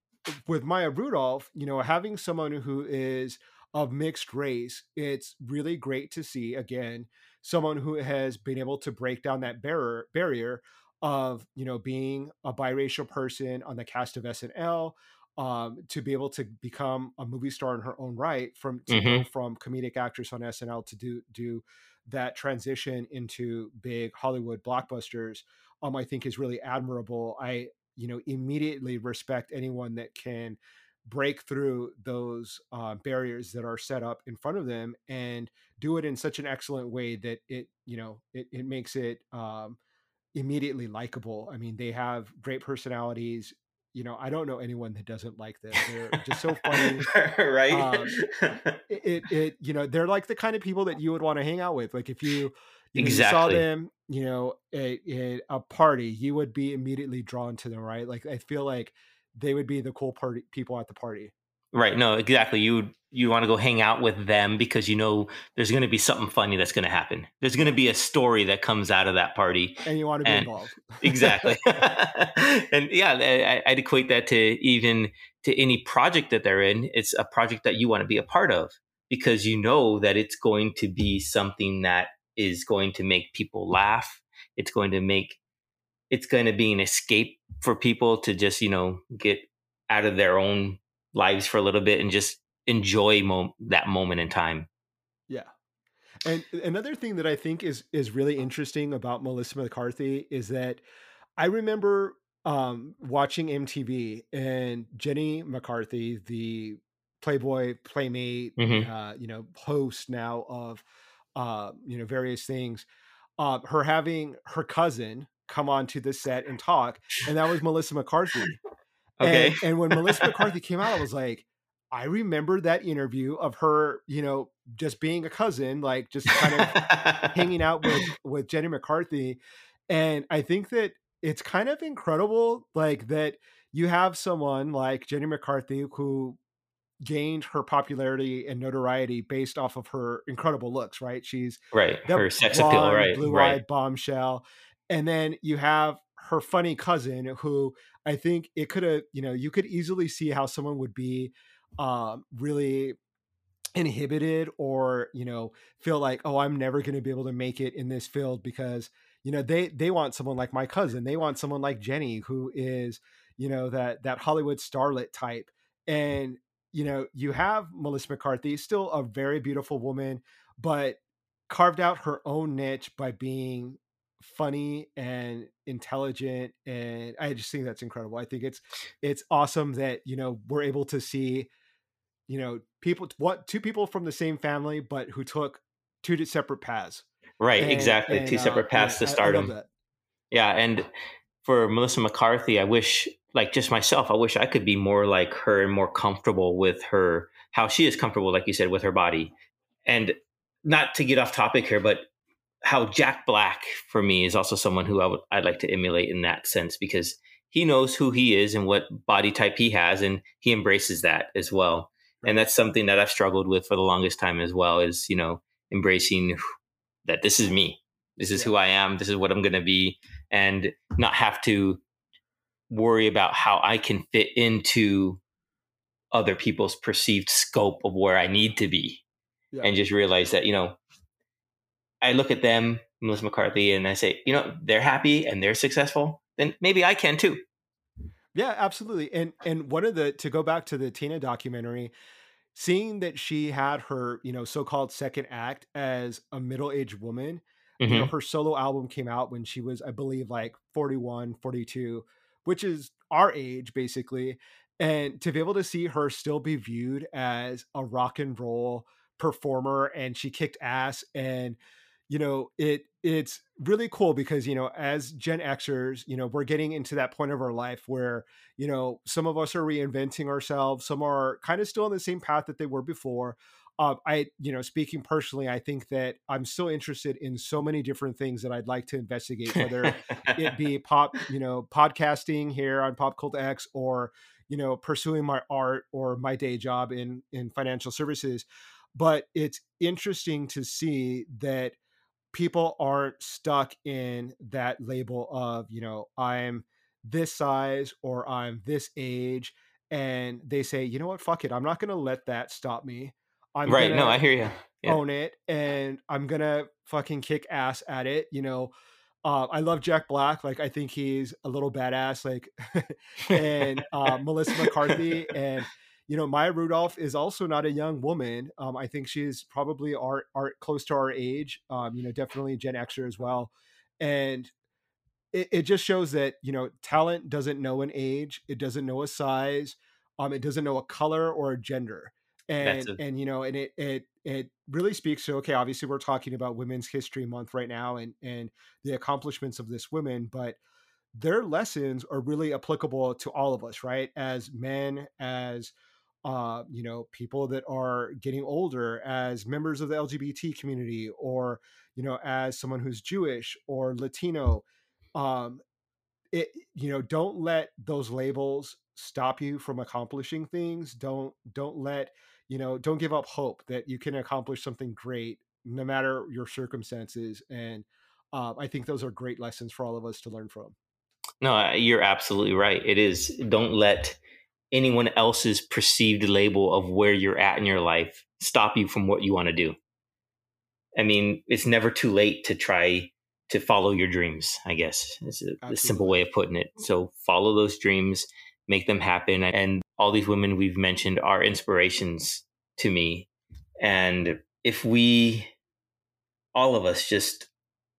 With Maya Rudolph, you know, having someone who is of mixed race, it's really great to see, again, someone who has been able to break down that barrier barrier of, you know, being a biracial person on the cast of S N L, um, to be able to become a movie star in her own right, from to mm-hmm. go from comedic actress on S N L to do do that transition into big Hollywood blockbusters, um, I think is really admirable. I, you know, immediately respect anyone that can break through those uh, barriers that are set up in front of them and do it in such an excellent way that it, you know, it, it makes it um, immediately likable. I mean, they have great personalities. You know, I don't know anyone that doesn't like them. They're just so funny. right. Um, it, it, you know, they're like the kind of people that you would want to hang out with. Like if you, you exactly. saw them, you know, at, at a party, you would be immediately drawn to them. Right. Like, I feel like they would be the cool party people at the party. Right. No, exactly. You you want to go hang out with them because you know there's going to be something funny that's going to happen. There's going to be a story that comes out of that party. And you want to be and, involved. Exactly. And yeah, I, I'd equate that to even to any project that they're in. It's a project that you want to be a part of because you know that it's going to be something that is going to make people laugh. It's going to make It's going to be an escape for people to just, you know, get out of their own lives for a little bit and just enjoy mo- that moment in time. Yeah. And another thing that I think is is really interesting about Melissa McCarthy is that I remember um, watching M T V and Jenny McCarthy, the Playboy Playmate, mm-hmm. uh, you know, host now of, uh, you know, various things, uh, her having her cousin come on to the set and talk, and that was Melissa McCarthy. Okay. And, and when Melissa McCarthy came out, I was like, I remember that interview of her, you know, just being a cousin, like just kind of hanging out with with Jenny McCarthy. And I think that it's kind of incredible, like that you have someone like Jenny McCarthy who gained her popularity and notoriety based off of her incredible looks, right? She's right, her sex blonde, appeal, right? Blue-eyed right. bombshell. And then you have her funny cousin who I think it could have, you know, you could easily see how someone would be um, really inhibited or, you know, feel like, oh, I'm never going to be able to make it in this field because, you know, they, they want someone like my cousin. They want someone like Jenny who is, you know, that, that Hollywood starlet type. And, you know, you have Melissa McCarthy, still a very beautiful woman, but carved out her own niche by being funny and intelligent, and I just think that's incredible. I think it's it's awesome that, you know, we're able to see, you know, people what two people from the same family but who took two separate paths. Right, and, exactly, and, two uh, separate paths yeah, to stardom. Yeah, and for Melissa McCarthy, I wish, like just myself, I wish I could be more like her and more comfortable with her, how she is comfortable, like you said, with her body. And not to get off topic here, but how Jack Black for me is also someone who I would, I'd like to emulate in that sense, because he knows who he is and what body type he has, and he embraces that as well. Right. And that's something that I've struggled with for the longest time as well, is, you know, embracing that this is me. This is yeah. who I am. This is what I'm going to be, and not have to worry about how I can fit into other people's perceived scope of where I need to be. Yeah. And just realize that, you know, I look at them, Melissa McCarthy, and I say, you know, they're happy and they're successful. Then maybe I can too. Yeah, absolutely. And, and one of the, to go back to the Tina documentary, seeing that she had her, you know, so-called second act as a middle-aged woman, mm-hmm. you know, her solo album came out when she was, I believe, like forty-one, forty-two, which is our age basically. And to be able to see her still be viewed as a rock and roll performer, and she kicked ass, and, you know, it, it's really cool because, you know, as Gen Xers, you know, we're getting into that point of our life where, you know, some of us are reinventing ourselves. Some are kind of still on the same path that they were before. Uh, I, you know, speaking personally, I think that I'm still interested in so many different things that I'd like to investigate, whether it be pop, you know, podcasting here on Pop Cult X, or, you know, pursuing my art or my day job in, in financial services. But it's interesting to see that people aren't stuck in that label of, you know, I'm this size or I'm this age. And they say, you know what, fuck it. I'm not going to let that stop me. I'm right. No, I hear you. Yeah. Own it. And I'm going to fucking kick ass at it. You know, uh, I love Jack Black. Like, I think he's a little badass, like, and uh, Melissa McCarthy, and, you know, Maya Rudolph is also not a young woman. Um, I think she's probably our, our close to our age, um, you know, definitely Gen Xer as well. And it, it just shows that, you know, talent doesn't know an age. It doesn't know a size. Um, it doesn't know a color or a gender. And, a- and, you know, and it, it, it really speaks to, okay, obviously we're talking about Women's History Month right now, and, and the accomplishments of this woman, but their lessons are really applicable to all of us, right? As men, as, Uh, you know, people that are getting older, as members of the L G B T community, or, you know, as someone who's Jewish or Latino, um, it, you know, don't let those labels stop you from accomplishing things. Don't, don't let, you know, don't give up hope that you can accomplish something great, no matter your circumstances. And uh, I think those are great lessons for all of us to learn from. No, you're absolutely right. It is. Don't let anyone else's perceived label of where you're at in your life stop you from what you want to do. I mean, it's never too late to try to follow your dreams, I guess. It's a, a simple way of putting it. So follow those dreams, make them happen. And all these women we've mentioned are inspirations to me. And if we, all of us, just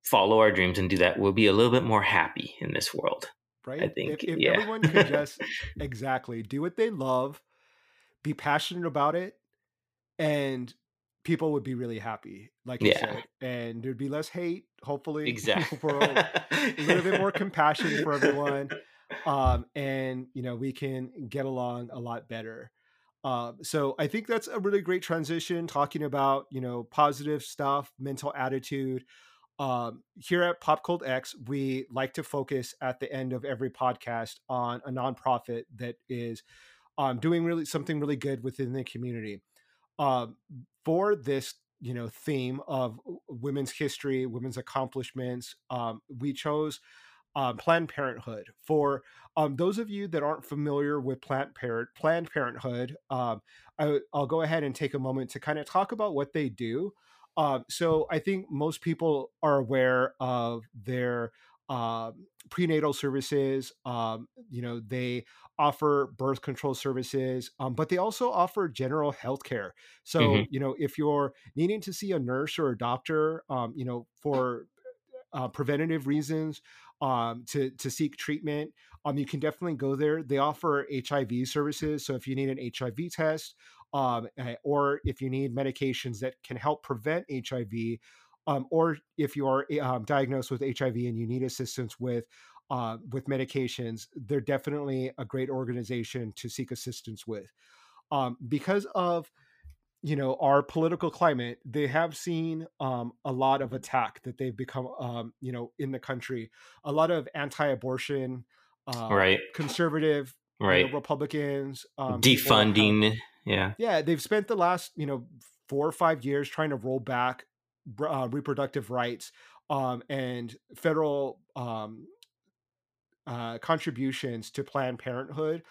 follow our dreams and do that, we'll be a little bit more happy in this world. Right? I think, if if yeah. everyone could just exactly do what they love, be passionate about it, and people would be really happy, like you yeah. said, and there'd be less hate, hopefully. Exactly. For a, a little bit more compassion for everyone. Um, and, you know, we can get along a lot better. Um, so I think that's a really great transition, talking about, you know, positive stuff, mental attitude. Um, here at Pop Cult X, we like to focus at the end of every podcast on a nonprofit that is um, doing really something really good within the community. Um, for this, you know, theme of women's history, women's accomplishments, um, we chose um, Planned Parenthood. For um, those of you that aren't familiar with Planned Parent Planned Parenthood, um, I, I'll go ahead and take a moment to kind of talk about what they do. Uh, so I think most people are aware of their uh, prenatal services. Um, you know, they offer birth control services, um, but they also offer general health care. So, mm-hmm. you know, if you're needing to see a nurse or a doctor, um, you know, for uh, preventative reasons, um, to, to seek treatment, um, you can definitely go there. They offer H I V services. So if you need an H I V test, Um, or if you need medications that can help prevent H I V, um, or if you are um, diagnosed with H I V and you need assistance with uh, with medications, they're definitely a great organization to seek assistance with. Um, because of, you know, our political climate, they have seen um, a lot of attack that they've become, um, you know, in the country, a lot of anti-abortion, uh, right. conservative, right. You know, Republicans, um, defunding. Have, yeah. Yeah. They've spent the last, you know, four or five years trying to roll back uh, reproductive rights um, and federal um, uh, contributions to Planned Parenthood.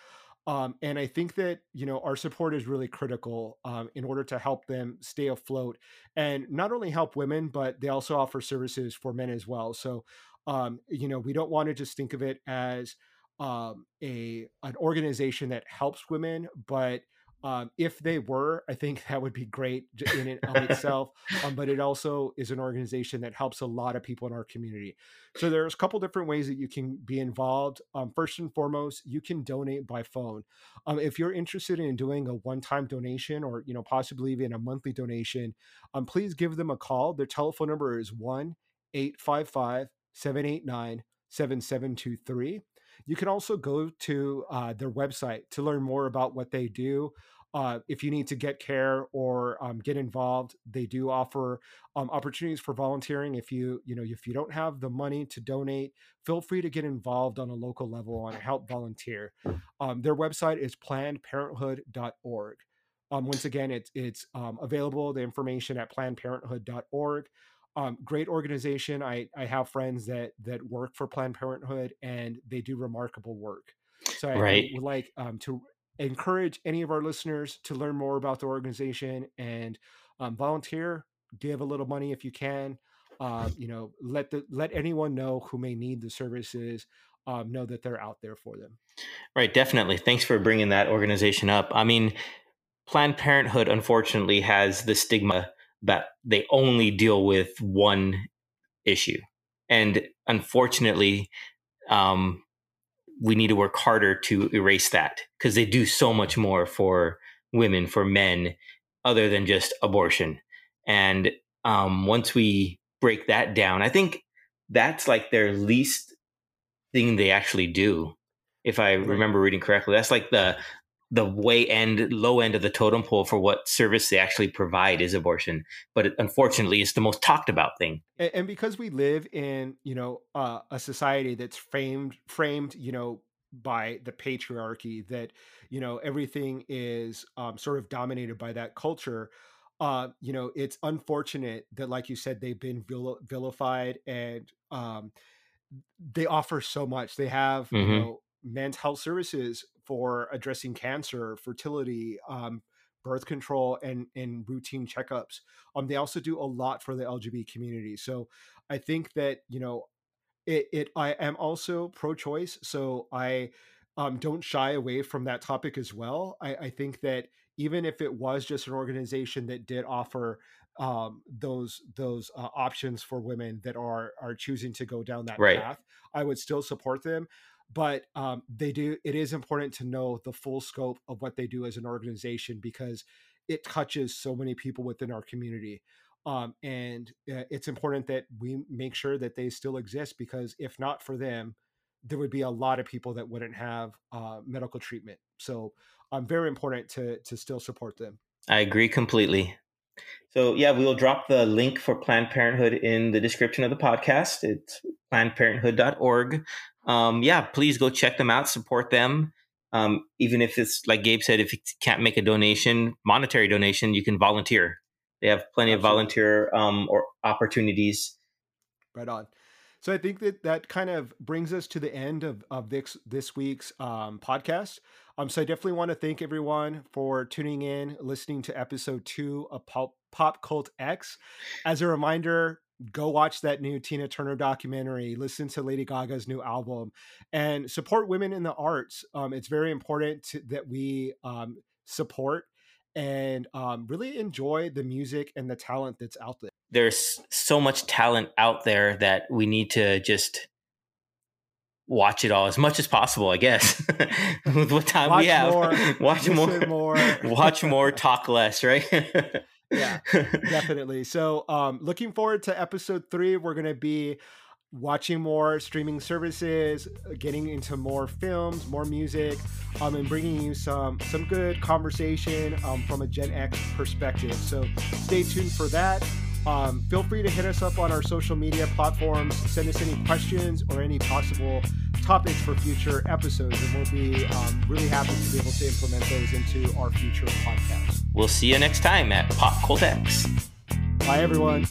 Um, and I think that, you know, our support is really critical um, in order to help them stay afloat and not only help women, but they also offer services for men as well. So, um, you know, we don't want to just think of it as um, a an organization that helps women, but um, if they were, I think that would be great in and of itself. Um, but it also is an organization that helps a lot of people in our community. So there's a couple different ways that you can be involved. Um, first and foremost, you can donate by phone. Um, if you're interested in doing a one-time donation or, you know, possibly even a monthly donation, um, please give them a call. Their telephone number is one eight five five, seven eight nine, seven seven two three. You can also go to uh, their website to learn more about what they do. Uh, if you need to get care or um, get involved, they do offer um, opportunities for volunteering. If you, you know, if you don't have the money to donate, feel free to get involved on a local level and help volunteer. Um, their website is planned parenthood dot org. Um, once again, it's it's um, available, the information, at planned parenthood dot org. Um, great organization. I, I have friends that that work for Planned Parenthood, and they do remarkable work. So I right. would like um, to encourage any of our listeners to learn more about the organization and um, volunteer, give a little money if you can. Um, you know, let the let anyone know who may need the services um, know that they're out there for them. Right. Definitely. Thanks for bringing that organization up. I mean, Planned Parenthood, unfortunately, has the stigma that they only deal with one issue. And unfortunately, um, we need to work harder to erase that, because they do so much more for women, for men, other than just abortion. And um, once we break that down, I think that's like their least thing they actually do. If I right. remember reading correctly, that's like the the way end, low end of the totem pole for what service they actually provide is abortion. But it, unfortunately, it's the most talked about thing. And, and because we live in, you know, uh, a society that's framed, framed, you know, by the patriarchy, that, you know, everything is um, sort of dominated by that culture. Uh, you know, it's unfortunate that, like you said, they've been vil- vilified and um, they offer so much. They have, mm-hmm. you know, men's health services for addressing cancer, fertility, um, birth control, and, and routine checkups. Um, they also do a lot for the L G B T community. So I think that, you know, it, it I am also pro-choice. So I um, don't shy away from that topic as well. I, I think that even if it was just an organization that did offer um, those those uh, options for women that are are choosing to go down that right. path, I would still support them. But um, they do. It is important to know the full scope of what they do as an organization, because it touches so many people within our community. Um, and uh, it's important that we make sure that they still exist, because if not for them, there would be a lot of people that wouldn't have uh, medical treatment. So um, very important to to still support them. I agree completely. So yeah, we'll drop the link for Planned Parenthood in the description of the podcast. It's planned parenthood dot org. Um, yeah, please go check them out, support them. Um, even if it's, like Gabe said, if you can't make a donation, monetary donation, you can volunteer. They have plenty Absolutely. Of volunteer um, or opportunities. Right on. So I think that that kind of brings us to the end of, of this, this week's um, podcast. Um, so I definitely want to thank everyone for tuning in, listening to episode two of Pop, Pop Cult X. As a reminder, go watch that new Tina Turner documentary, listen to Lady Gaga's new album, and support women in the arts. Um, it's very important to, that we um, support and um, really enjoy the music and the talent that's out there. There's so much talent out there that we need to just watch it all as much as possible, I guess. With what time watch we have. More, watch more, more. Watch more, talk less, right? Yeah, definitely. So um, looking forward to episode three. We're going to be watching more streaming services, getting into more films, more music, um, and bringing you some some good conversation um, from a Gen X perspective. So stay tuned for that. Um, feel free to hit us up on our social media platforms. Send us any questions or any possible topics for future episodes, and we'll be um, really happy to be able to implement those into our future podcasts. We'll see you next time at Pop Cold X. Bye, everyone.